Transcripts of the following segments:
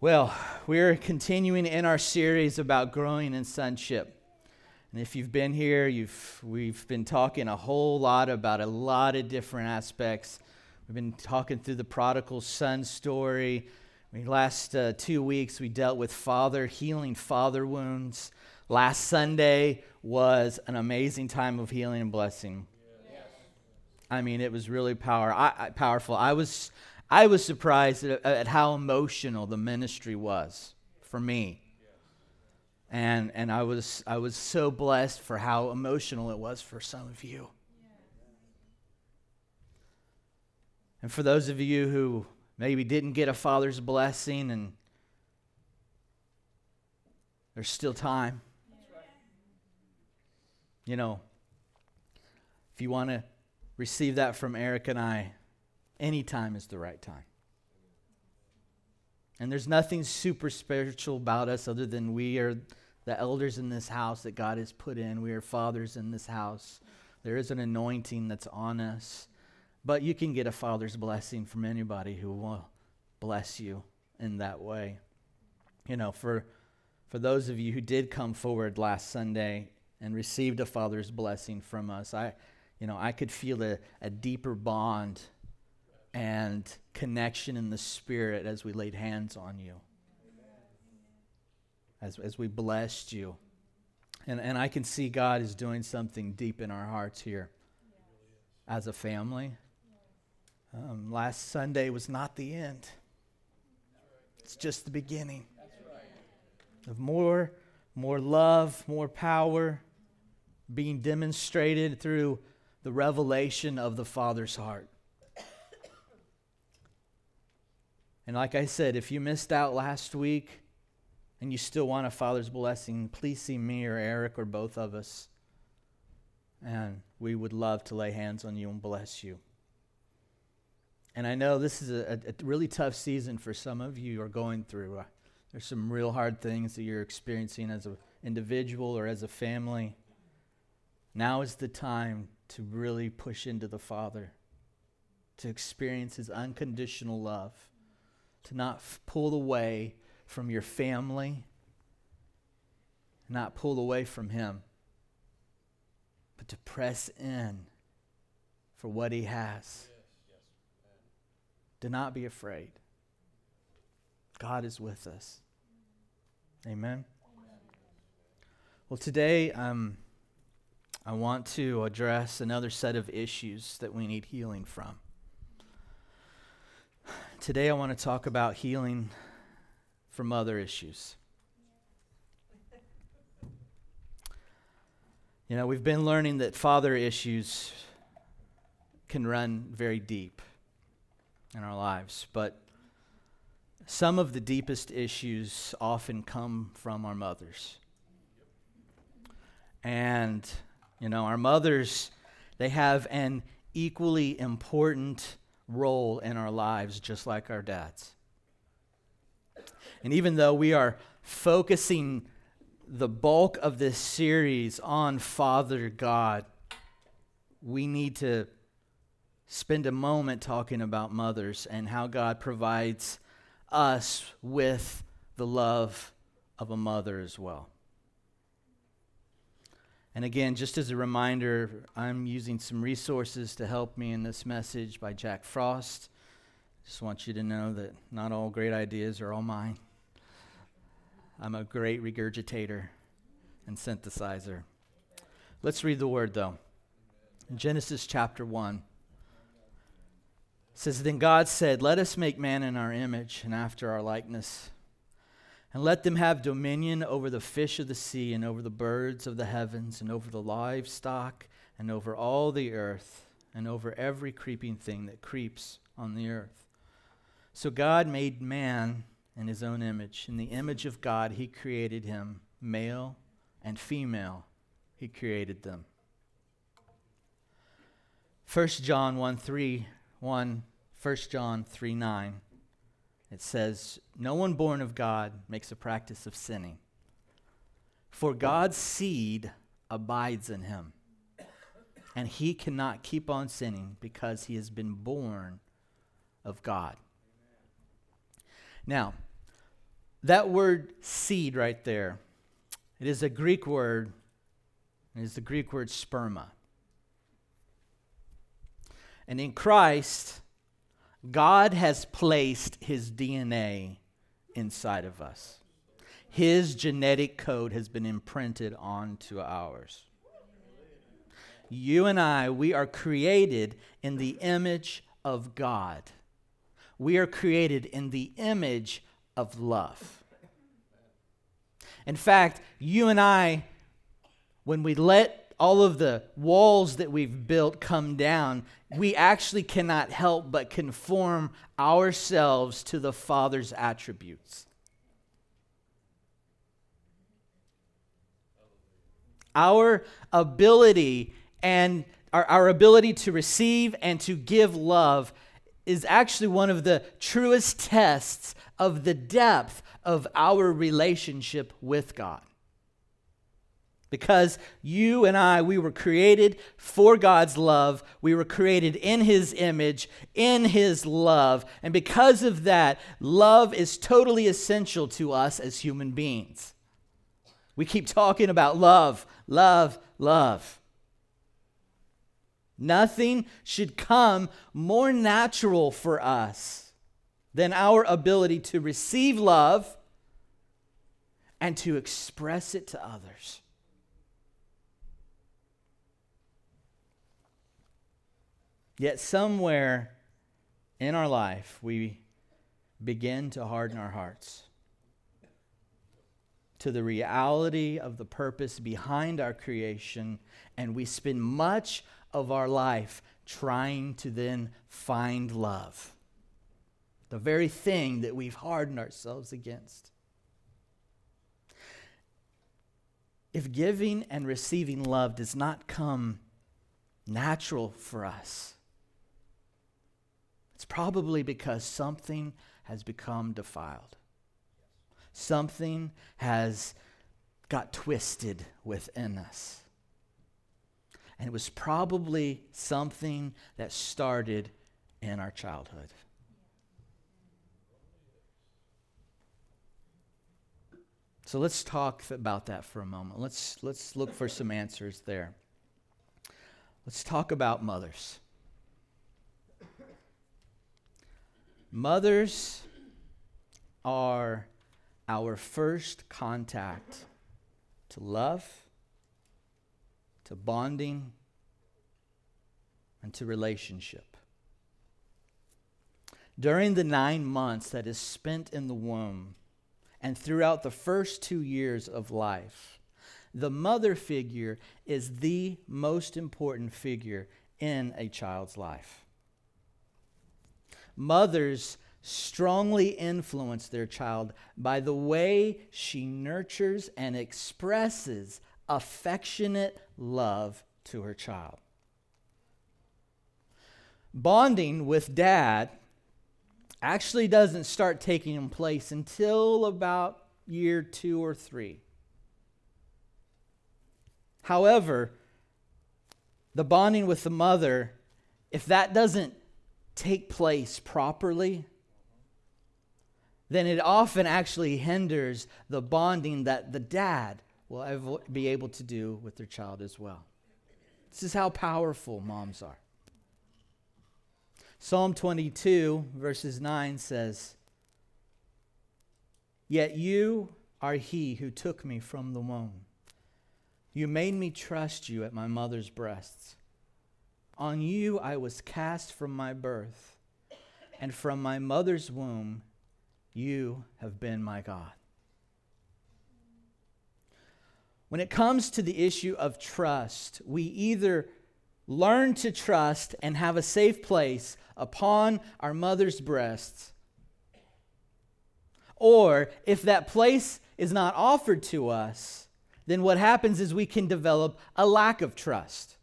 Well, we're continuing in our series about growing in sonship. And if you've been here, we've been talking a whole lot about a lot of different aspects. We've been talking through the prodigal son story. The last 2 weeks, we dealt with healing father wounds. Last Sunday was an amazing time of healing and blessing. Yes. I mean, it was really powerful. I was surprised at how emotional the ministry was for me, and I was so blessed for how emotional it was for some of you, and for those of you who maybe didn't get a father's blessing, and there's still time. You know, if you want to receive that from Eric and I, any time is the right time. And there's nothing super spiritual about us other than we are the elders in this house that God has put in. We are fathers in this house. There is an anointing that's on us. But you can get a father's blessing from anybody who will bless you in that way. You know, for those of you who did come forward last Sunday and received a father's blessing from us, I could feel a deeper bond and connection in the Spirit as we laid hands on you. As we blessed you. And I can see God is doing something deep in our hearts here. As a family. Last Sunday was not the end. It's just the beginning. Of more love, more power being demonstrated through the revelation of the Father's heart. And like I said, if you missed out last week and you still want a father's blessing, please see me or Eric or both of us. And we would love to lay hands on you and bless you. And I know this is a really tough season for some of you are going through. There's some real hard things that you're experiencing as an individual or as a family. Now is the time to really push into the Father, to experience His unconditional love. To not pull away from your family, not pull away from Him, but to press in for what He has. Yes. Do not be afraid. God is with us. Amen. Well, today I want to address another set of issues that we need healing from. Today I want to talk about healing from other issues. You know, we've been learning that father issues can run very deep in our lives, but some of the deepest issues often come from our mothers. And, you know, our mothers, they have an equally important role in our lives, just like our dads. And even though we are focusing the bulk of this series on Father God, we need to spend a moment talking about mothers and how God provides us with the love of a mother as well. And again, just as a reminder, I'm using some resources to help me in this message by Jack Frost. Just want you to know that not all great ideas are all mine. I'm a great regurgitator and synthesizer. Let's read the word, though. In Genesis chapter 1, it says, "Then God said, 'Let us make man in our image and after our likeness. And let them have dominion over the fish of the sea and over the birds of the heavens and over the livestock and over all the earth and over every creeping thing that creeps on the earth.' So God made man in His own image. In the image of God He created him. Male and female He created them." 1 John 3:9. It says, "No one born of God makes a practice of sinning, for God's seed abides in him, and he cannot keep on sinning because he has been born of God." Now, That word seed right there, it is a Greek word. It is the Greek word sperma. And in Christ, God has placed his DNA inside of us. His genetic code has been imprinted onto ours. You and I, we are created in the image of God. We are created in the image of love. In fact, you and I, when we let all of the walls that we've built come down, we actually cannot help but conform ourselves to the Father's attributes. Our ability and our ability to receive and to give love is actually one of the truest tests of the depth of our relationship with God. Because you and I, we were created for God's love. We were created in his image, in his love. And because of that, love is totally essential to us as human beings. We keep talking about love, love, love. Nothing should come more natural for us than our ability to receive love and to express it to others. Yet somewhere in our life, we begin to harden our hearts to the reality of the purpose behind our creation, and we spend much of our life trying to then find love, the very thing that we've hardened ourselves against. If giving and receiving love does not come natural for us, it's probably because something has become defiled. Something has got twisted within us. And it was probably something that started in our childhood. So let's talk about that for a moment. Let's look for some answers there. Let's talk about mothers. Mothers are our first contact to love, to bonding, and to relationship. During the 9 months that is spent in the womb and throughout the first 2 years of life, the mother figure is the most important figure in a child's life. Mothers strongly influence their child by the way she nurtures and expresses affectionate love to her child. Bonding with dad actually doesn't start taking place until about year 2 or 3. However, the bonding with the mother, if that doesn't take place properly, then it often actually hinders the bonding that the dad will be able to do with their child as well. This is how powerful moms are. Psalm 22, verses 9 says, "Yet you are he who took me from the womb. You made me trust you at my mother's breasts. On you I was cast from my birth, and from my mother's womb you have been my God." When it comes to the issue of trust, we either learn to trust and have a safe place upon our mother's breasts, or if that place is not offered to us, then what happens is we can develop a lack of trust.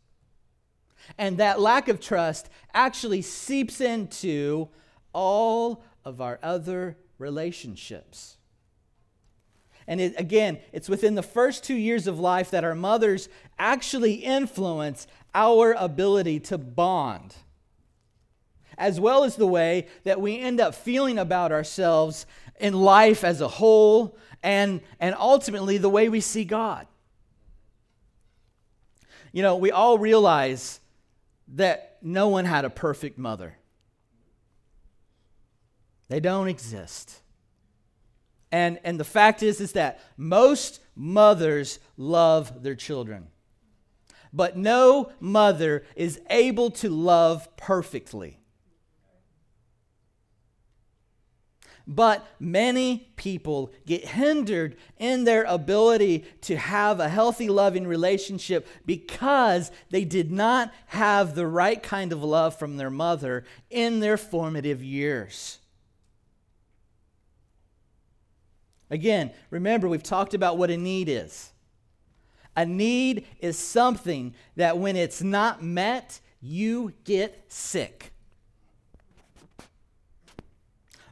And that lack of trust actually seeps into all of our other relationships. And it's within the first 2 years of life that our mothers actually influence our ability to bond. as well as the way that we end up feeling about ourselves in life as a whole, and ultimately the way we see God. You know, we all realize that no one had a perfect mother. They don't exist. And the fact is that most mothers love their children. But no mother is able to love perfectly. But many people get hindered in their ability to have a healthy, loving relationship because they did not have the right kind of love from their mother in their formative years. Again, remember, we've talked about what a need is. A need is something that when it's not met, you get sick.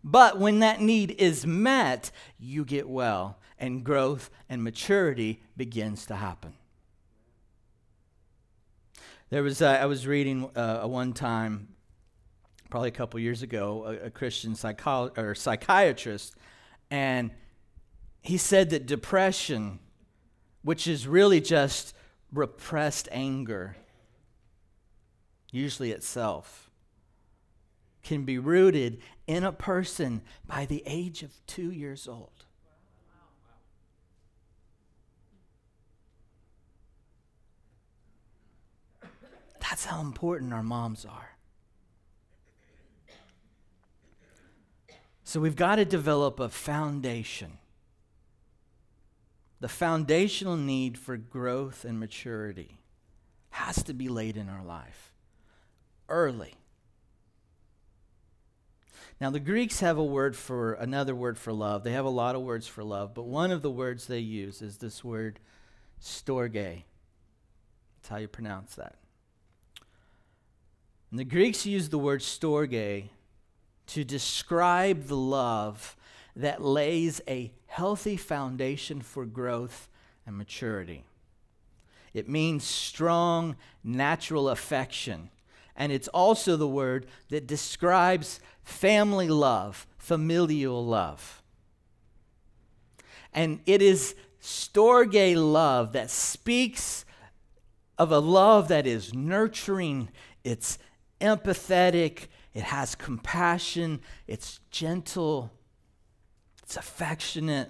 But when that need is met, you get well, and growth and maturity begins to happen. There was I was reading one time, probably a couple years ago, a Christian psychiatrist, and he said that depression, which is really just repressed anger, usually itself, can be rooted in a person by the age of 2 years old. That's how important our moms are. So we've got to develop a foundation. The foundational need for growth and maturity has to be laid in our life early. Now, the Greeks have another word for love. They have a lot of words for love, but one of the words they use is this word, storge. That's how you pronounce that. And the Greeks used the word storge to describe the love that lays a healthy foundation for growth and maturity. It means strong, natural affection. And it's also the word that describes family love, familial love. And it is storge love that speaks of a love that is nurturing, it's empathetic, it has compassion, it's gentle, it's affectionate,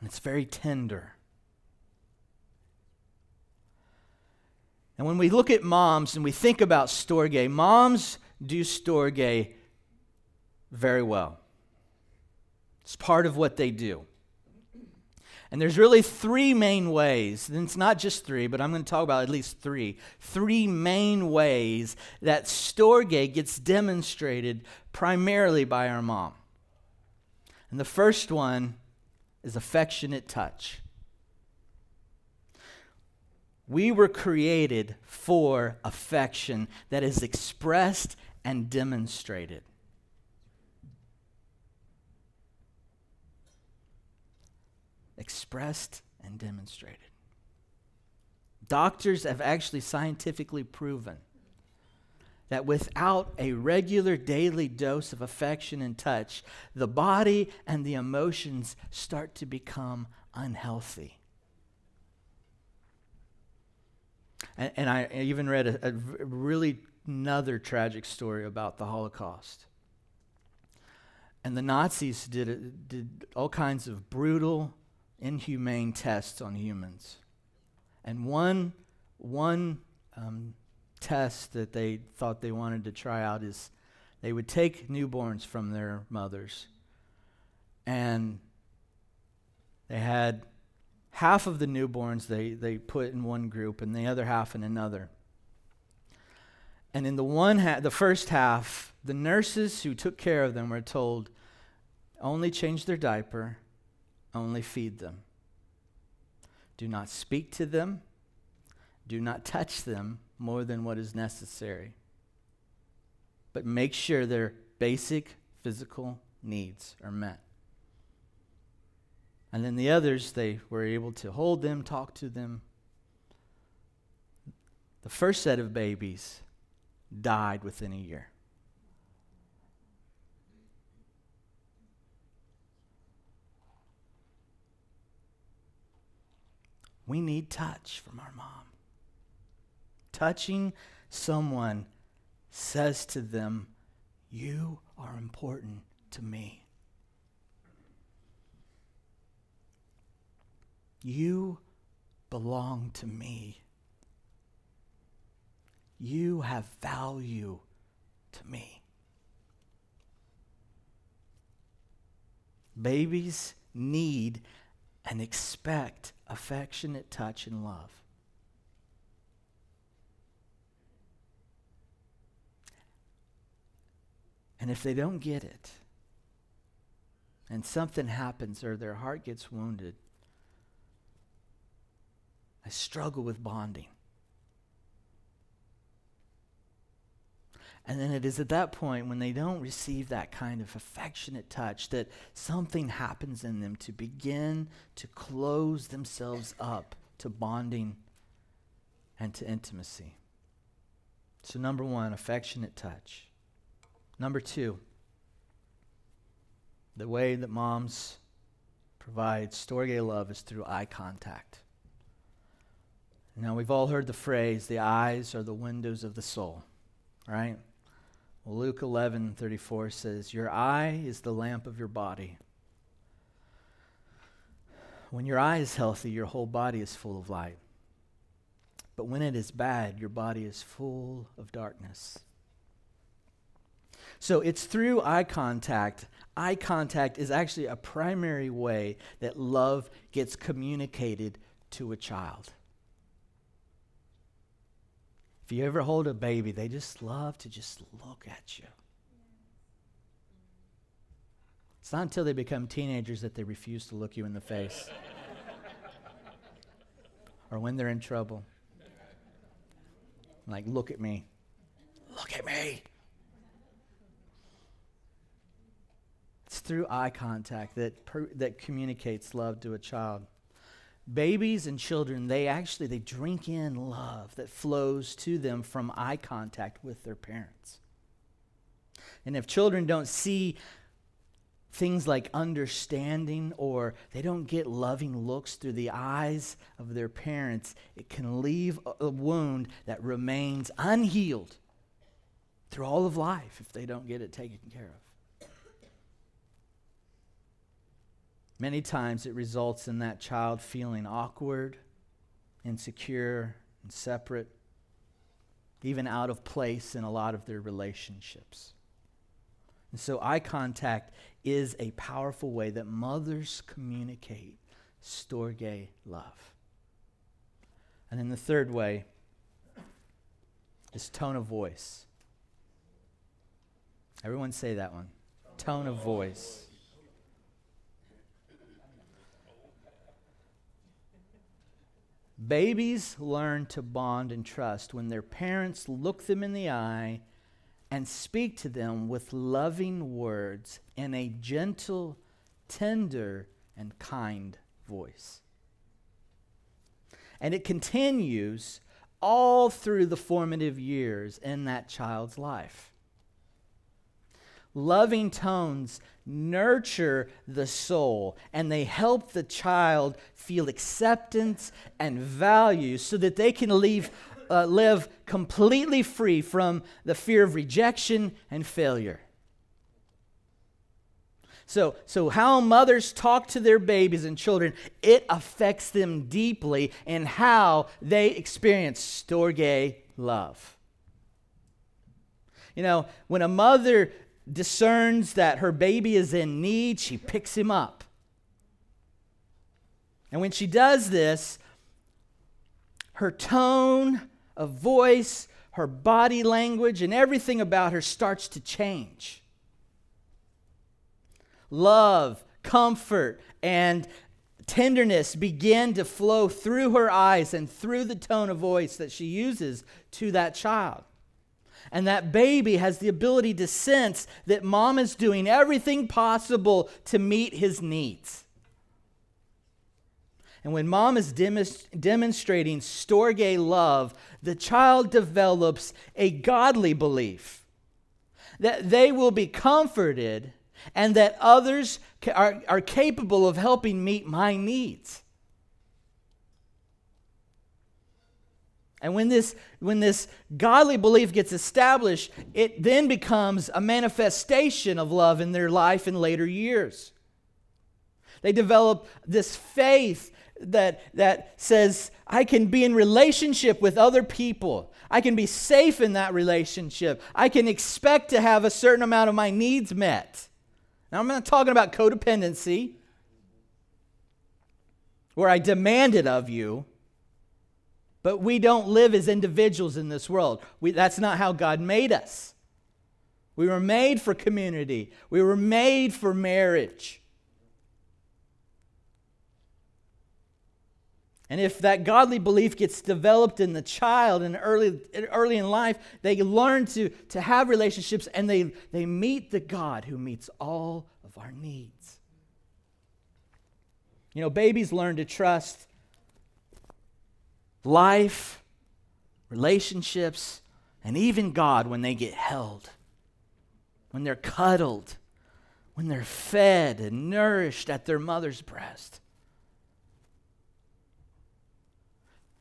and it's very tender. And when we look at moms and we think about storge, moms do storge very well. It's part of what they do. And there's really three main ways, and it's not just three, but I'm going to talk about at least three main ways that storge gets demonstrated primarily by our mom. And the first one is affectionate touch. We were created for affection that is expressed and demonstrated. Expressed and demonstrated. Doctors have actually scientifically proven that without a regular daily dose of affection and touch, the body and the emotions start to become unhealthy. And I even read another tragic story about the Holocaust. And the Nazis did all kinds of brutal, inhumane tests on humans. And one test that they thought they wanted to try out is they would take newborns from their mothers, and they had half of the newborns they put in one group and the other half in another. And in the first half, the nurses who took care of them were told, only change their diaper, only feed them. Do not speak to them, do not touch them more than what is necessary. But make sure their basic physical needs are met. And then the others, they were able to hold them, talk to them. The first set of babies died within a year. We need touch from our mom. Touching someone says to them, you are important to me. You belong to me. You have value to me. Babies need and expect affectionate touch and love. And if they don't get it, and something happens or their heart gets wounded, I struggle with bonding. And then it is at that point when they don't receive that kind of affectionate touch that something happens in them to begin to close themselves up to bonding and to intimacy. So 1, affectionate touch. 2, the way that moms provide storge love is through eye contact. Now we've all heard the phrase, the eyes are the windows of the soul, right? Well, Luke 11:34 says, your eye is the lamp of your body. When your eye is healthy, your whole body is full of light. But when it is bad, your body is full of darkness. So it's through eye contact. Eye contact is actually a primary way that love gets communicated to a child. If you ever hold a baby, they just love to just look at you. It's not until they become teenagers that they refuse to look you in the face. Or when they're in trouble. Like, look at me. Look at me. It's through eye contact that communicates love to a child. Babies and children, they drink in love that flows to them from eye contact with their parents. And if children don't see things like understanding, or they don't get loving looks through the eyes of their parents, it can leave a wound that remains unhealed through all of life if they don't get it taken care of. Many times it results in that child feeling awkward, insecure, and separate, even out of place in a lot of their relationships. And so eye contact is a powerful way that mothers communicate storge love. And then the 3rd way is tone of voice. Everyone say that one. Tone of voice. Babies learn to bond and trust when their parents look them in the eye and speak to them with loving words in a gentle, tender, and kind voice. And it continues all through the formative years in that child's life. Loving tones nurture the soul, and they help the child feel acceptance and value so that they can live completely free from the fear of rejection and failure. So how mothers talk to their babies and children, it affects them deeply in how they experience storge love. You know, when a mother discerns that her baby is in need, she picks him up. And when she does this, her tone of voice, her body language, and everything about her starts to change. Love, comfort, and tenderness begin to flow through her eyes and through the tone of voice that she uses to that child. And that baby has the ability to sense that mom is doing everything possible to meet his needs. And when mom is demonstrating storge love, the child develops a godly belief that they will be comforted and that others are capable of helping meet my needs. And when this godly belief gets established, it then becomes a manifestation of love in their life in later years. They develop this faith that says, I can be in relationship with other people. I can be safe in that relationship. I can expect to have a certain amount of my needs met. Now, I'm not talking about codependency, where I demand it of you. But we don't live as individuals in this world. That's not how God made us. We were made for community. We were made for marriage. And if that godly belief gets developed in the child in early in life, they learn to have relationships and they meet the God who meets all of our needs. You know, babies learn to trust life, relationships, and even God when they get held, when they're cuddled, when they're fed and nourished at their mother's breast.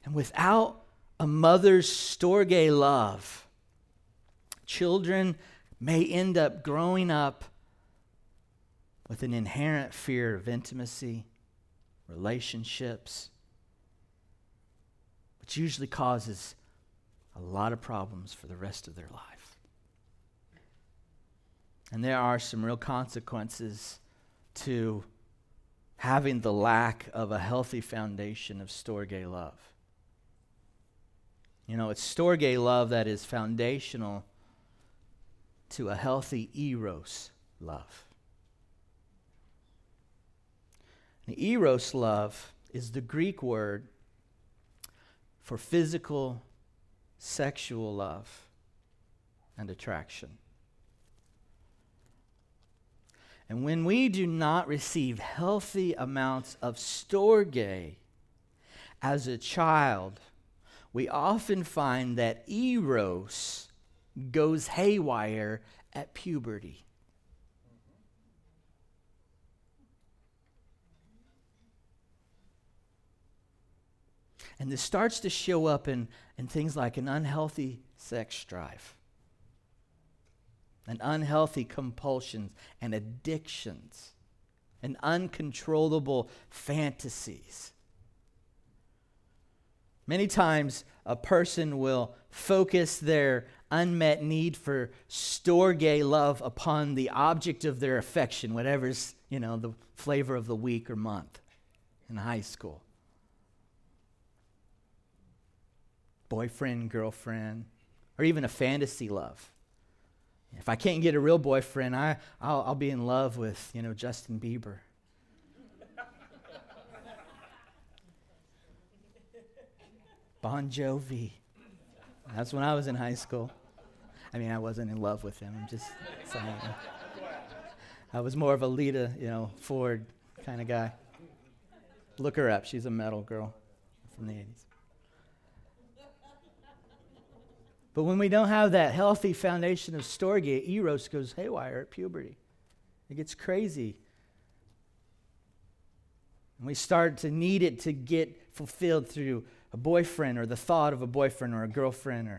And without a mother's storge love, children may end up growing up with an inherent fear of intimacy, relationships, which usually causes a lot of problems for the rest of their life. And there are some real consequences to having the lack of a healthy foundation of storge love. You know, it's storge love that is foundational to a healthy eros love. And eros love is the Greek word for physical, sexual love and attraction. And when we do not receive healthy amounts of storge as a child, we often find that eros goes haywire at puberty. And this starts to show up in things like an unhealthy sex drive, an unhealthy compulsions and addictions, and uncontrollable fantasies. Many times a person will focus their unmet need for storge love upon the object of their affection, whatever's, you know, the flavor of the week or month in high school. Boyfriend, girlfriend, or even a fantasy love. If I can't get a real boyfriend, I'll be in love with, you know, Justin Bieber. Bon Jovi. That's when I was in high school. I mean, I wasn't in love with him. I'm just saying. I was more of a Lita, Ford kind of guy. Look her up. She's a metal girl from the 80s. But when we don't have that healthy foundation of storge, eros goes haywire at puberty. It gets crazy. And we start to need it to get fulfilled through a boyfriend or the thought of a boyfriend or a girlfriend.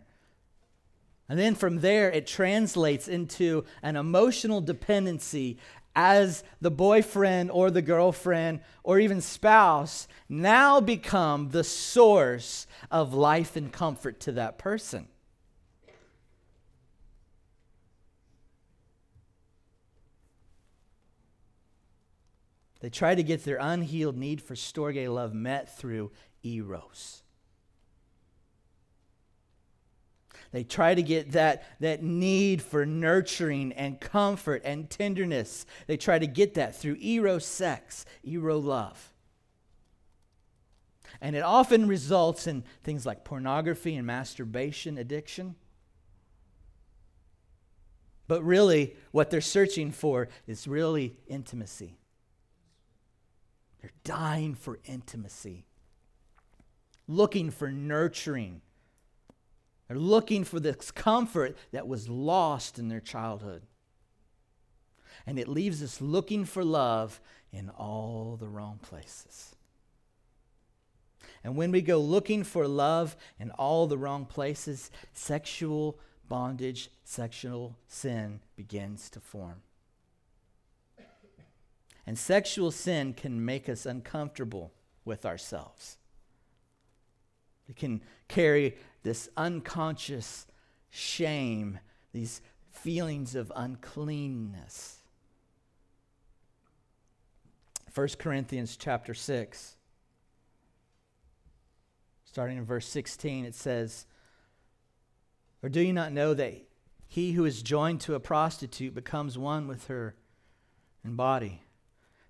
And then from there, it translates into an emotional dependency as the boyfriend or the girlfriend or even spouse now become the source of life and comfort to that person. They try to get their unhealed need for storge love met through eros. They try to get that need for nurturing and comfort and tenderness. They try to get that through eros sex, eros love. And it often results in things like pornography and masturbation addiction. But really, what they're searching for is really intimacy. They're dying for intimacy, looking for nurturing. They're looking for this comfort that was lost in their childhood. And it leaves us looking for love in all the wrong places. And when we go looking for love in all the wrong places, sexual bondage, sexual sin begins to form. And sexual sin can make us uncomfortable with ourselves. It can carry this unconscious shame, these feelings of uncleanness. 1 Corinthians chapter 6, starting in verse 16, it says, "Or do you not know that he who is joined to a prostitute becomes one with her in body?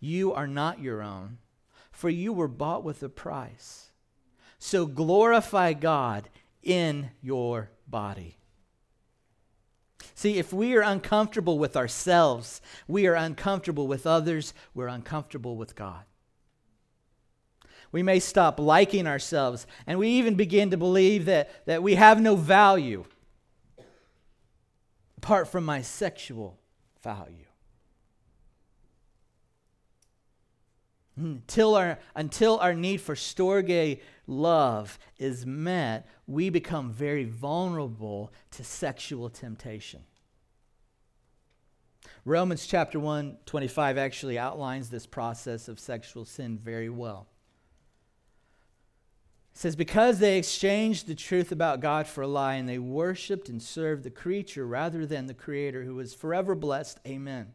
You are not your own, for you were bought with a price. So glorify God in your body." See, if we are uncomfortable with ourselves, we are uncomfortable with others, we're uncomfortable with God. We may stop liking ourselves, and we even begin to believe that we have no value apart from my sexual value. Until our need for storge love is met, we become very vulnerable to sexual temptation. Romans chapter 1:25 actually outlines this process of sexual sin very well. It says, "Because they exchanged the truth about God for a lie, and they worshiped and served the creature rather than the Creator, who is forever blessed. Amen.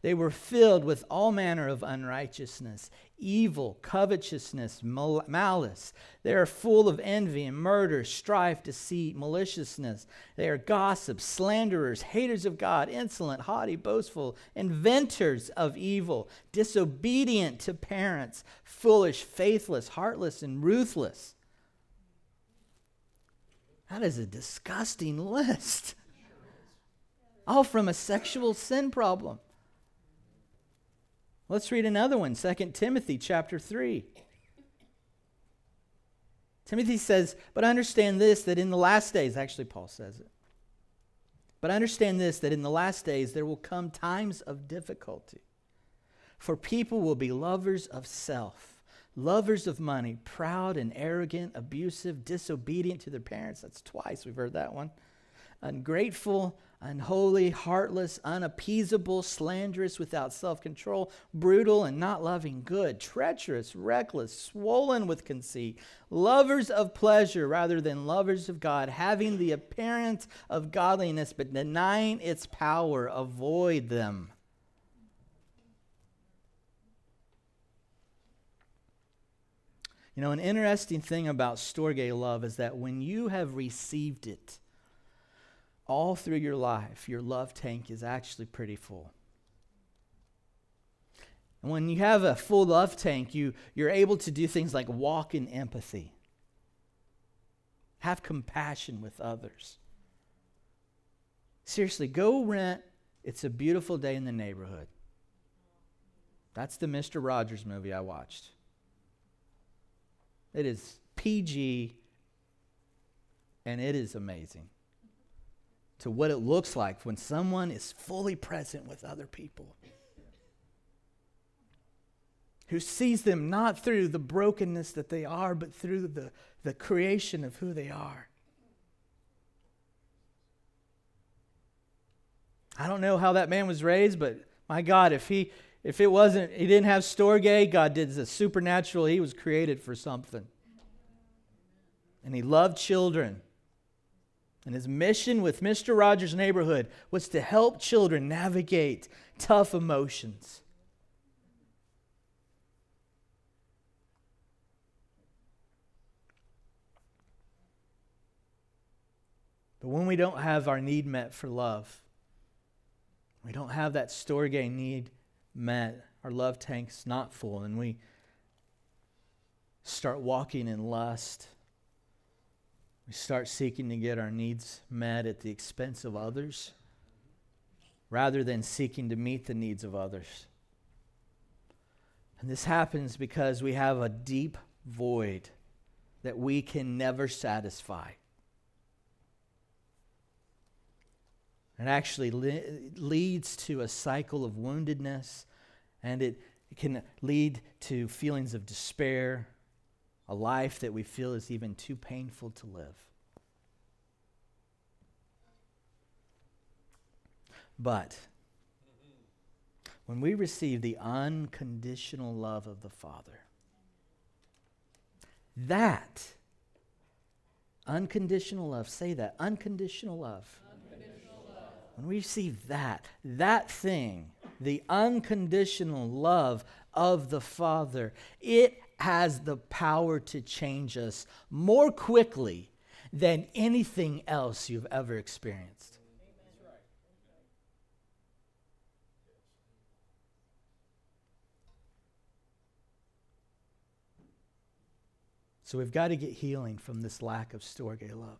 They were filled with all manner of unrighteousness, evil, covetousness, malice. They are full of envy and murder, strife, deceit, maliciousness. They are gossips, slanderers, haters of God, insolent, haughty, boastful, inventors of evil, disobedient to parents, foolish, faithless, heartless, and ruthless." That is a disgusting list. All from a sexual sin problem. Let's read another one, 2 Timothy chapter 3. Timothy says, "But understand this, that in the last days," actually Paul says it, "but understand this, that in the last days there will come times of difficulty. For people will be lovers of self, lovers of money, proud and arrogant, abusive, disobedient to their parents." That's twice we've heard that one. "Ungrateful, unholy, heartless, unappeasable, slanderous, without self-control, brutal and not loving good, treacherous, reckless, swollen with conceit, lovers of pleasure rather than lovers of God, having the appearance of godliness but denying its power. Avoid them." You know, an interesting thing about storge love is that when you have received it, all through your life, your love tank is actually pretty full. And when you have a full love tank, you're able to do things like walk in empathy, have compassion with others. Seriously, go rent "It's a Beautiful Day in the Neighborhood." That's the Mr. Rogers movie I watched. It is PG, and it is amazing to what it looks like when someone is fully present with other people. who sees them not through the brokenness that they are, but through the creation of who they are. I don't know how that man was raised, but my God, if he didn't have storge, God did the supernatural. He was created for something. And he loved children. And his mission with Mr. Rogers' Neighborhood was to help children navigate tough emotions. But when we don't have our need met for love, we don't have that storge need met, our love tank's not full, and we start walking in lust. We start seeking to get our needs met at the expense of others rather than seeking to meet the needs of others. And this happens because we have a deep void that we can never satisfy. It actually leads to a cycle of woundedness, and it can lead to feelings of despair, a life that we feel is even too painful to live. But when we receive the unconditional love of the Father, that unconditional love, say that, unconditional love. When we receive that thing, the unconditional love of the Father, it has the power to change us more quickly than anything else you've ever experienced. So we've got to get healing from this lack of storge love.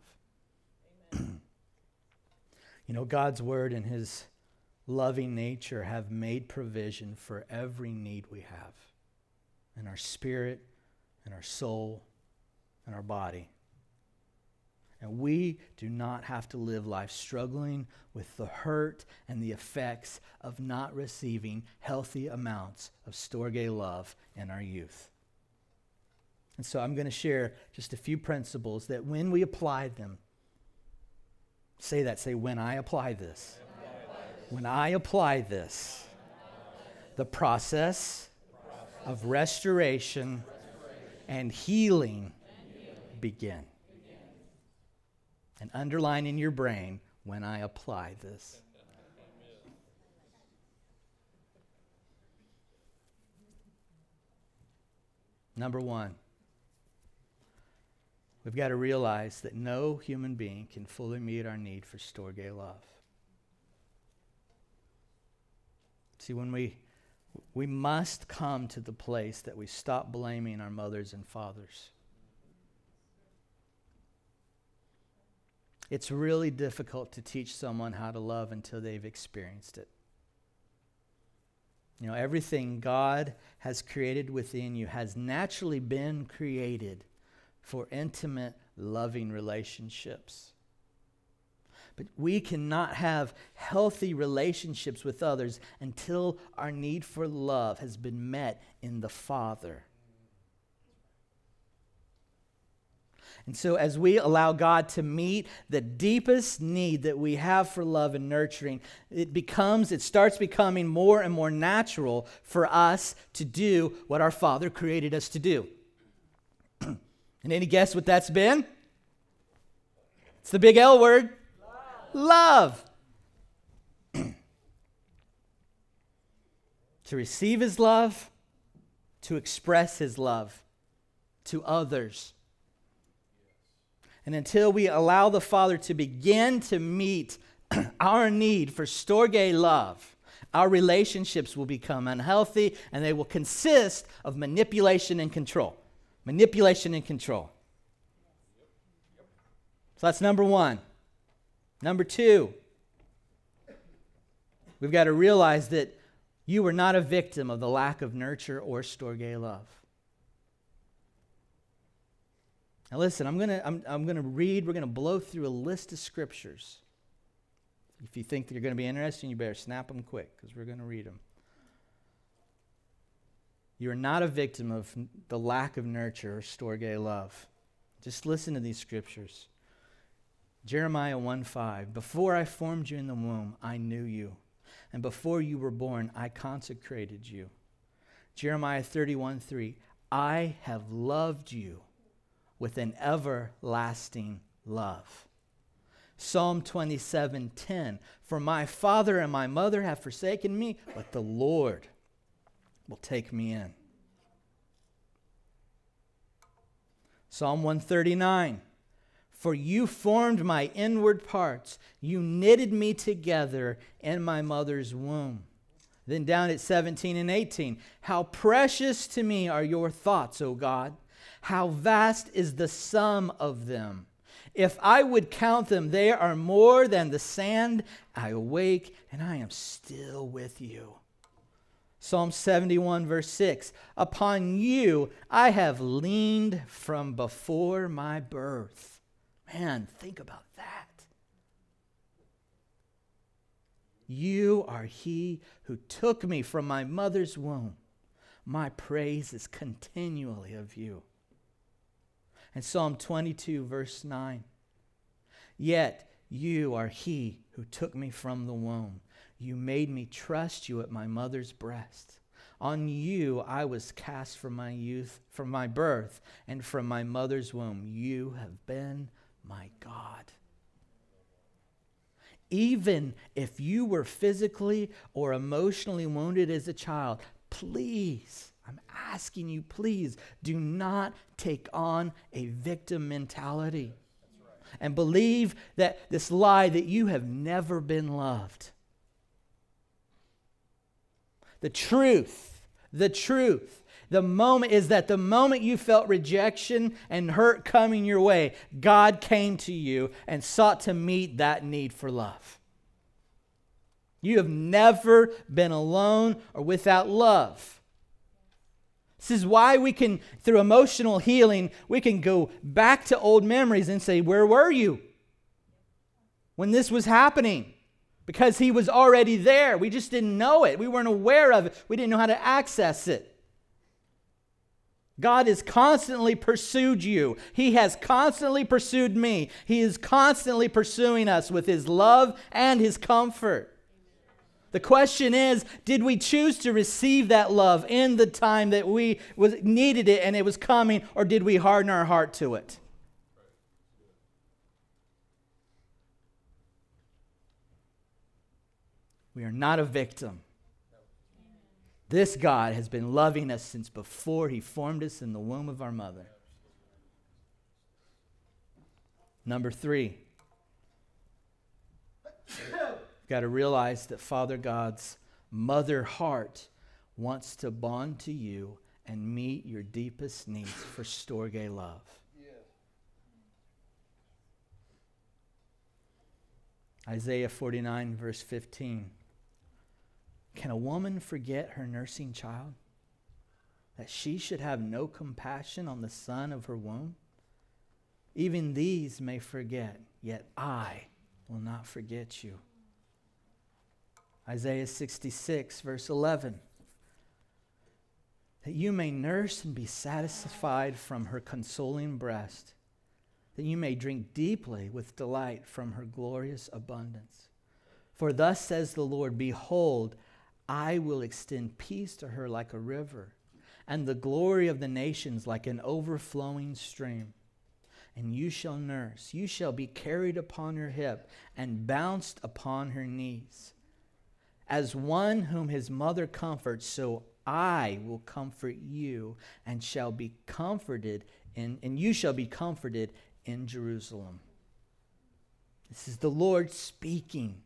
You know, God's word and his loving nature have made provision for every need we have in our spirit, in our soul, in our body. And we do not have to live life struggling with the hurt and the effects of not receiving healthy amounts of storge love in our youth. And so I'm going to share just a few principles that when we apply them, say that. Say, when I apply this. When I apply this. The process of restoration and healing begin. And underline in your brain, when I apply this. Number one. We've got to realize that no human being can fully meet our need for storge love. See, when we must come to the place that we stop blaming our mothers and fathers. It's really difficult to teach someone how to love until they've experienced it. You know, everything God has created within you has naturally been created for intimate, loving relationships. But we cannot have healthy relationships with others until our need for love has been met in the Father. And so as we allow God to meet the deepest need that we have for love and nurturing, it starts becoming more and more natural for us to do what our Father created us to do. And any guess what that's been? It's the big L word. Love. To receive his love, to express his love to others. And until we allow the Father to begin to meet our need for storge love, our relationships will become unhealthy and they will consist of manipulation and control. Manipulation and control. So that's number one. Number two, we've got to realize that you are not a victim of the lack of nurture or storge love. Now listen, I'm gonna read. We're gonna blow through a list of scriptures. If you think that you're gonna be interested, you better snap them quick because we're gonna read them. You are not a victim of the lack of nurture or storge love. Just listen to these scriptures. Jeremiah 1:5, before I formed you in the womb, I knew you. And before you were born, I consecrated you. Jeremiah 31:3, I have loved you with an everlasting love. Psalm 27:10, for my father and my mother have forsaken me, but the Lord will take me in. Psalm 139, for you formed my inward parts. You knitted me together in my mother's womb. Then down at 17 and 18, how precious to me are your thoughts, O God. How vast is the sum of them. If I would count them, they are more than the sand. I awake and I am still with you. Psalm 71 verse 6, upon you I have leaned from before my birth. Man, think about that. You are he who took me from my mother's womb. My praise is continually of you. And Psalm 22 verse 9, yet you are he who took me from the womb. You made me trust you at my mother's breast. On you I was cast from my youth, from my birth, and from my mother's womb. You have been my God. Even if you were physically or emotionally wounded as a child, please, I'm asking you, please, do not take on a victim mentality. And believe that this lie that you have never been loved. The truth, the moment is that the moment you felt rejection and hurt coming your way, God came to you and sought to meet that need for love. You have never been alone or without love. This is why we can, through emotional healing, we can go back to old memories and say, where were you when this was happening? Because he was already there. We just didn't know it. We weren't aware of it. We didn't know how to access it. God has constantly pursued you. He has constantly pursued me. He is constantly pursuing us with his love and his comfort. The question is, did we choose to receive that love in the time that we needed it and it was coming, or did we harden our heart to it? We are not a victim. This God has been loving us since before he formed us in the womb of our mother. Number 3. You've got to realize that Father God's mother heart wants to bond to you and meet your deepest needs for storge love. Isaiah 49 verse 15. Can a woman forget her nursing child? That she should have no compassion on the son of her womb? Even these may forget, yet I will not forget you. Isaiah 66 verse 11. That you may nurse and be satisfied from her consoling breast. That you may drink deeply with delight from her glorious abundance. For thus says the Lord, behold, I will extend peace to her like a river, and the glory of the nations like an overflowing stream. And you shall nurse, you shall be carried upon her hip, and bounced upon her knees. As one whom his mother comforts, so I will comfort you, and shall be comforted in, and you shall be comforted in Jerusalem. This is the Lord speaking.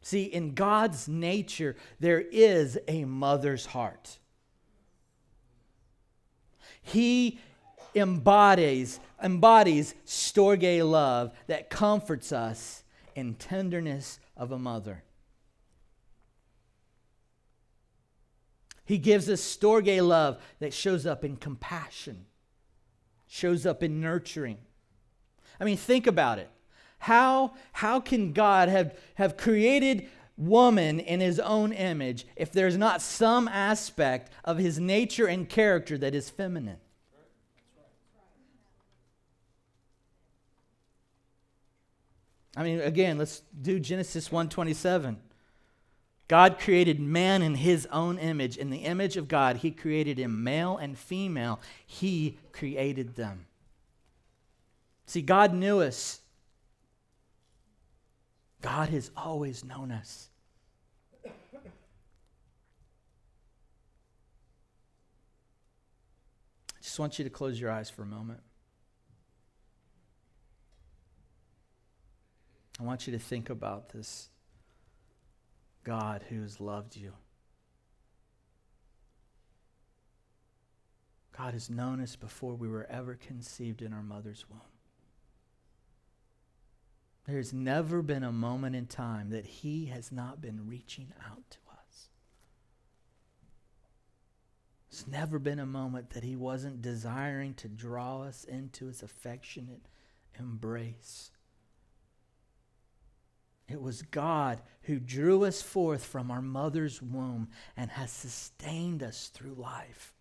See, in God's nature, there is a mother's heart. He embodies storge love that comforts us in tenderness of a mother. He gives us storge love that shows up in compassion, shows up in nurturing. I mean, think about it. How can God have created woman in his own image if there's not some aspect of his nature and character that is feminine. I mean, again, let's do Genesis 1:27. God created man in his own image. In the image of God, he created him, male and female. He created them. See, God knew us. God has always known us. I just want you to close your eyes for a moment. I want you to think about this God who has loved you. God has known us before we were ever conceived in our mother's womb. There's never been a moment in time that he has not been reaching out to us. There's never been a moment that he wasn't desiring to draw us into his affectionate embrace. It was God who drew us forth from our mother's womb and has sustained us through life.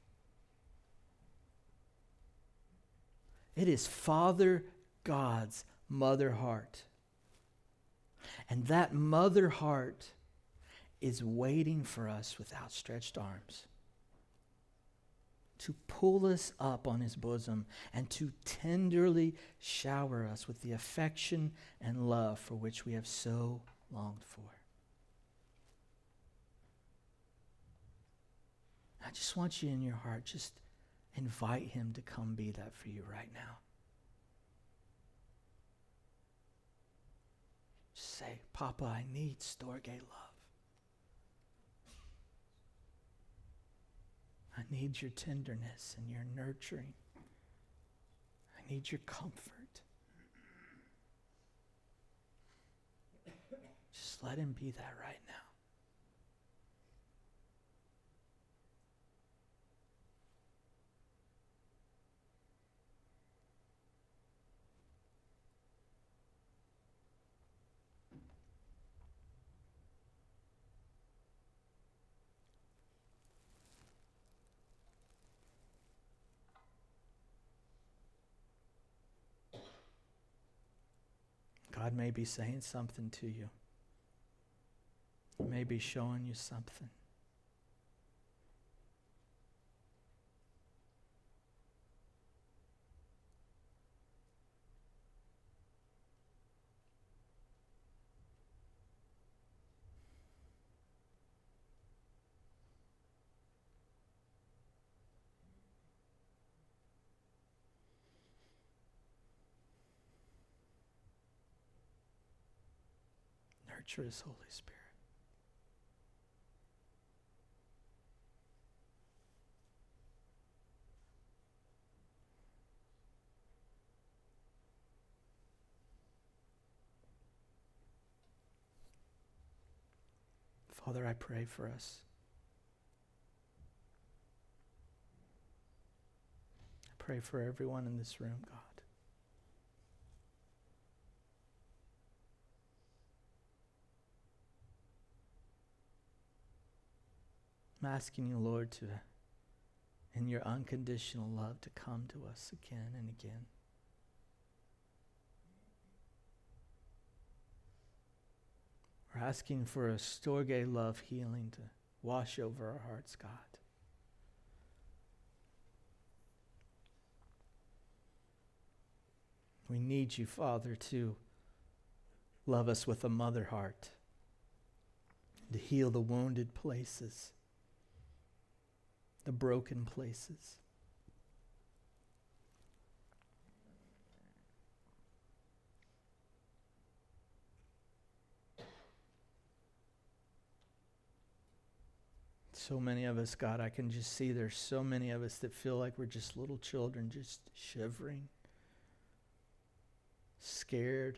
It is Father God's mother heart. And that mother heart is waiting for us with outstretched arms to pull us up on his bosom and to tenderly shower us with the affection and love for which we have so longed for. I just want you in your heart, just invite him to come be that for you right now. Just say, Papa, I need Storge love. I need your tenderness and your nurturing. I need your comfort. Just let him be that right now. God may be saying something to you. He may be showing you something. Nurture his Holy Spirit. Father, I pray for us. I pray for everyone in this room, God. I'm asking you, Lord, to, in your unconditional love, to come to us again and again. We're asking for a Storge love healing to wash over our hearts, God. We need you, Father, to love us with a mother heart, to heal the wounded places, the broken places. So many of us, God, I can just see there's so many of us that feel like we're just little children, just shivering, scared,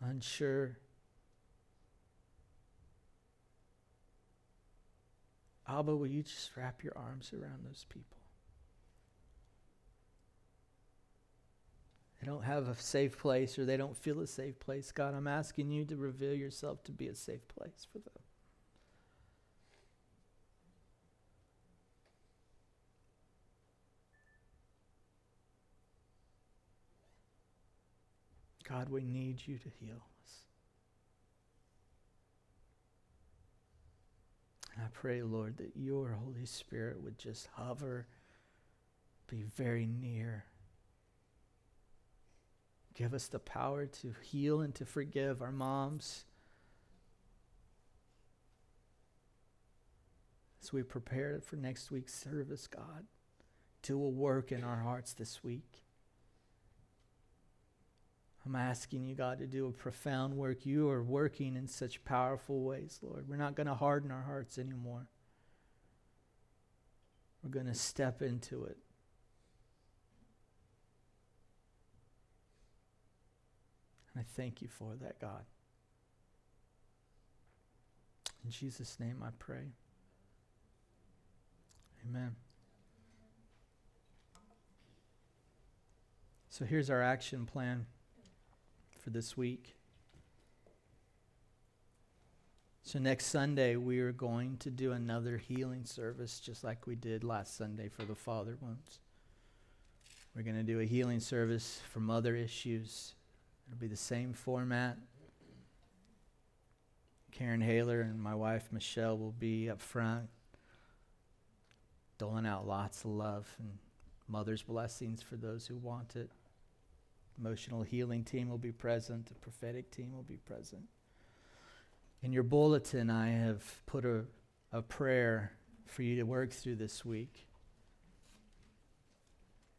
unsure, Abba, will you just wrap your arms around those people? don't have a safe place, or they don't feel a safe place, God, I'm asking you to reveal yourself to be a safe place for them. God, we need you to heal us. And I pray, Lord, that your Holy Spirit would just hover, be very near. Give us the power to heal and to forgive our moms. As we prepare for next week's service, God, do a work in our hearts this week. I'm asking you, God, to do a profound work. You are working in such powerful ways, Lord. We're not going to harden our hearts anymore. We're going to step into it. And I thank you for that, God. In Jesus' name I pray. Amen. So here's our action plan for this week. So next Sunday we are going to do another healing service, just like we did last Sunday for the father wounds. We're going to do a healing service for mother issues. It'll be the same format. Karen Haler and my wife Michelle will be up front doling out lots of love and mother's blessings for those who want it. Emotional healing team will be present. The prophetic team will be present. In your bulletin, I have put a prayer for you to work through this week.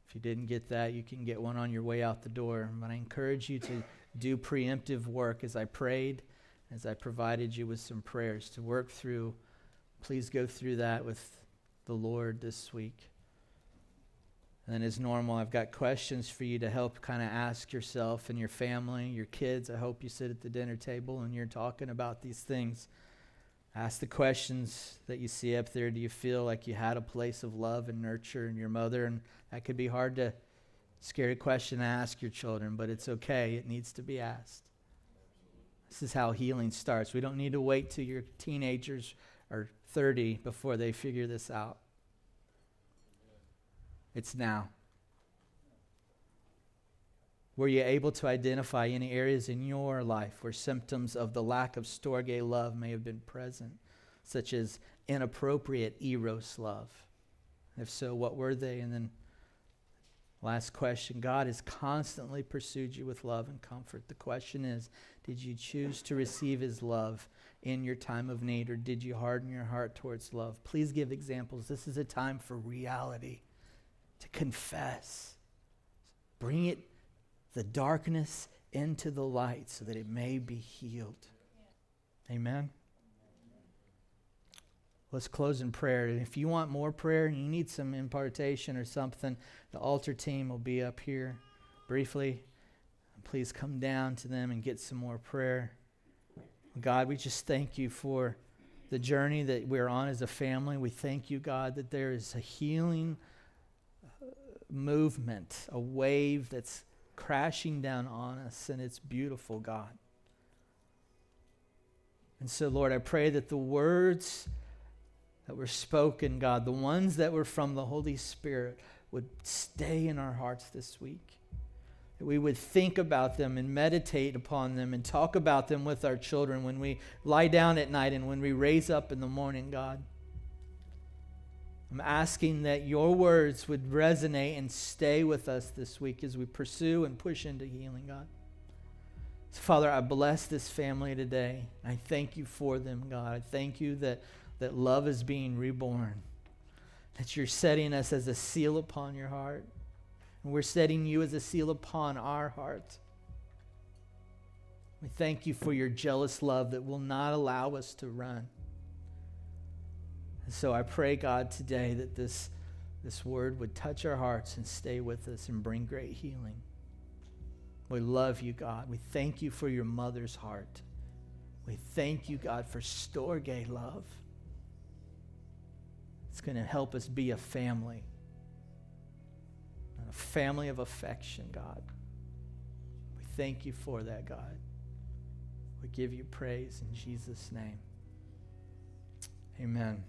If you didn't get that, you can get one on your way out the door. But I encourage you to do preemptive work as I prayed, as I provided you with some prayers to work through. Please go through that with the Lord this week. And then as normal, I've got questions for you to help kind of ask yourself and your family, your kids. I hope you sit at the dinner table and you're talking about these things. Ask the questions that you see up there. Do you feel like you had a place of love and nurture in your mother? And that could be hard to, scary question to ask your children, but it's okay. It needs to be asked. This is how healing starts. We don't need to wait till your teenagers are 30 before they figure this out. It's now. Were you able to identify any areas in your life where symptoms of the lack of storge love may have been present, such as inappropriate eros love? If so, what were they? And then last question, God has constantly pursued you with love and comfort. The question is, did you choose to receive his love in your time of need, or did you harden your heart towards love? Please give examples. This is a time for reality. To confess. Bring it, the darkness, into the light so that it may be healed. Yeah. Amen? Let's close in prayer. And if you want more prayer and you need some impartation or something, the altar team will be up here briefly. Please come down to them and get some more prayer. God, we just thank you for the journey that we're on as a family. We thank you, God, that there is a healing movement, a wave that's crashing down on us, and it's beautiful, God. And so, Lord, I pray that the words that were spoken, God, the ones that were from the Holy Spirit, would stay in our hearts this week. That we would think about them and meditate upon them and talk about them with our children when we lie down at night and when we raise up in the morning, God. I'm asking that your words would resonate and stay with us this week as we pursue and push into healing, God. So, Father, I bless this family today. I thank you for them, God. I thank you that love is being reborn, that you're setting us as a seal upon your heart, and we're setting you as a seal upon our heart. We thank you for your jealous love that will not allow us to run. So I pray, God, today that this word would touch our hearts and stay with us and bring great healing. We love you, God. We thank you for your mother's heart. We thank you, God, for storge love. It's going to help us be a family of affection, God. thank you for that, God. We give you praise in Jesus' name. Amen.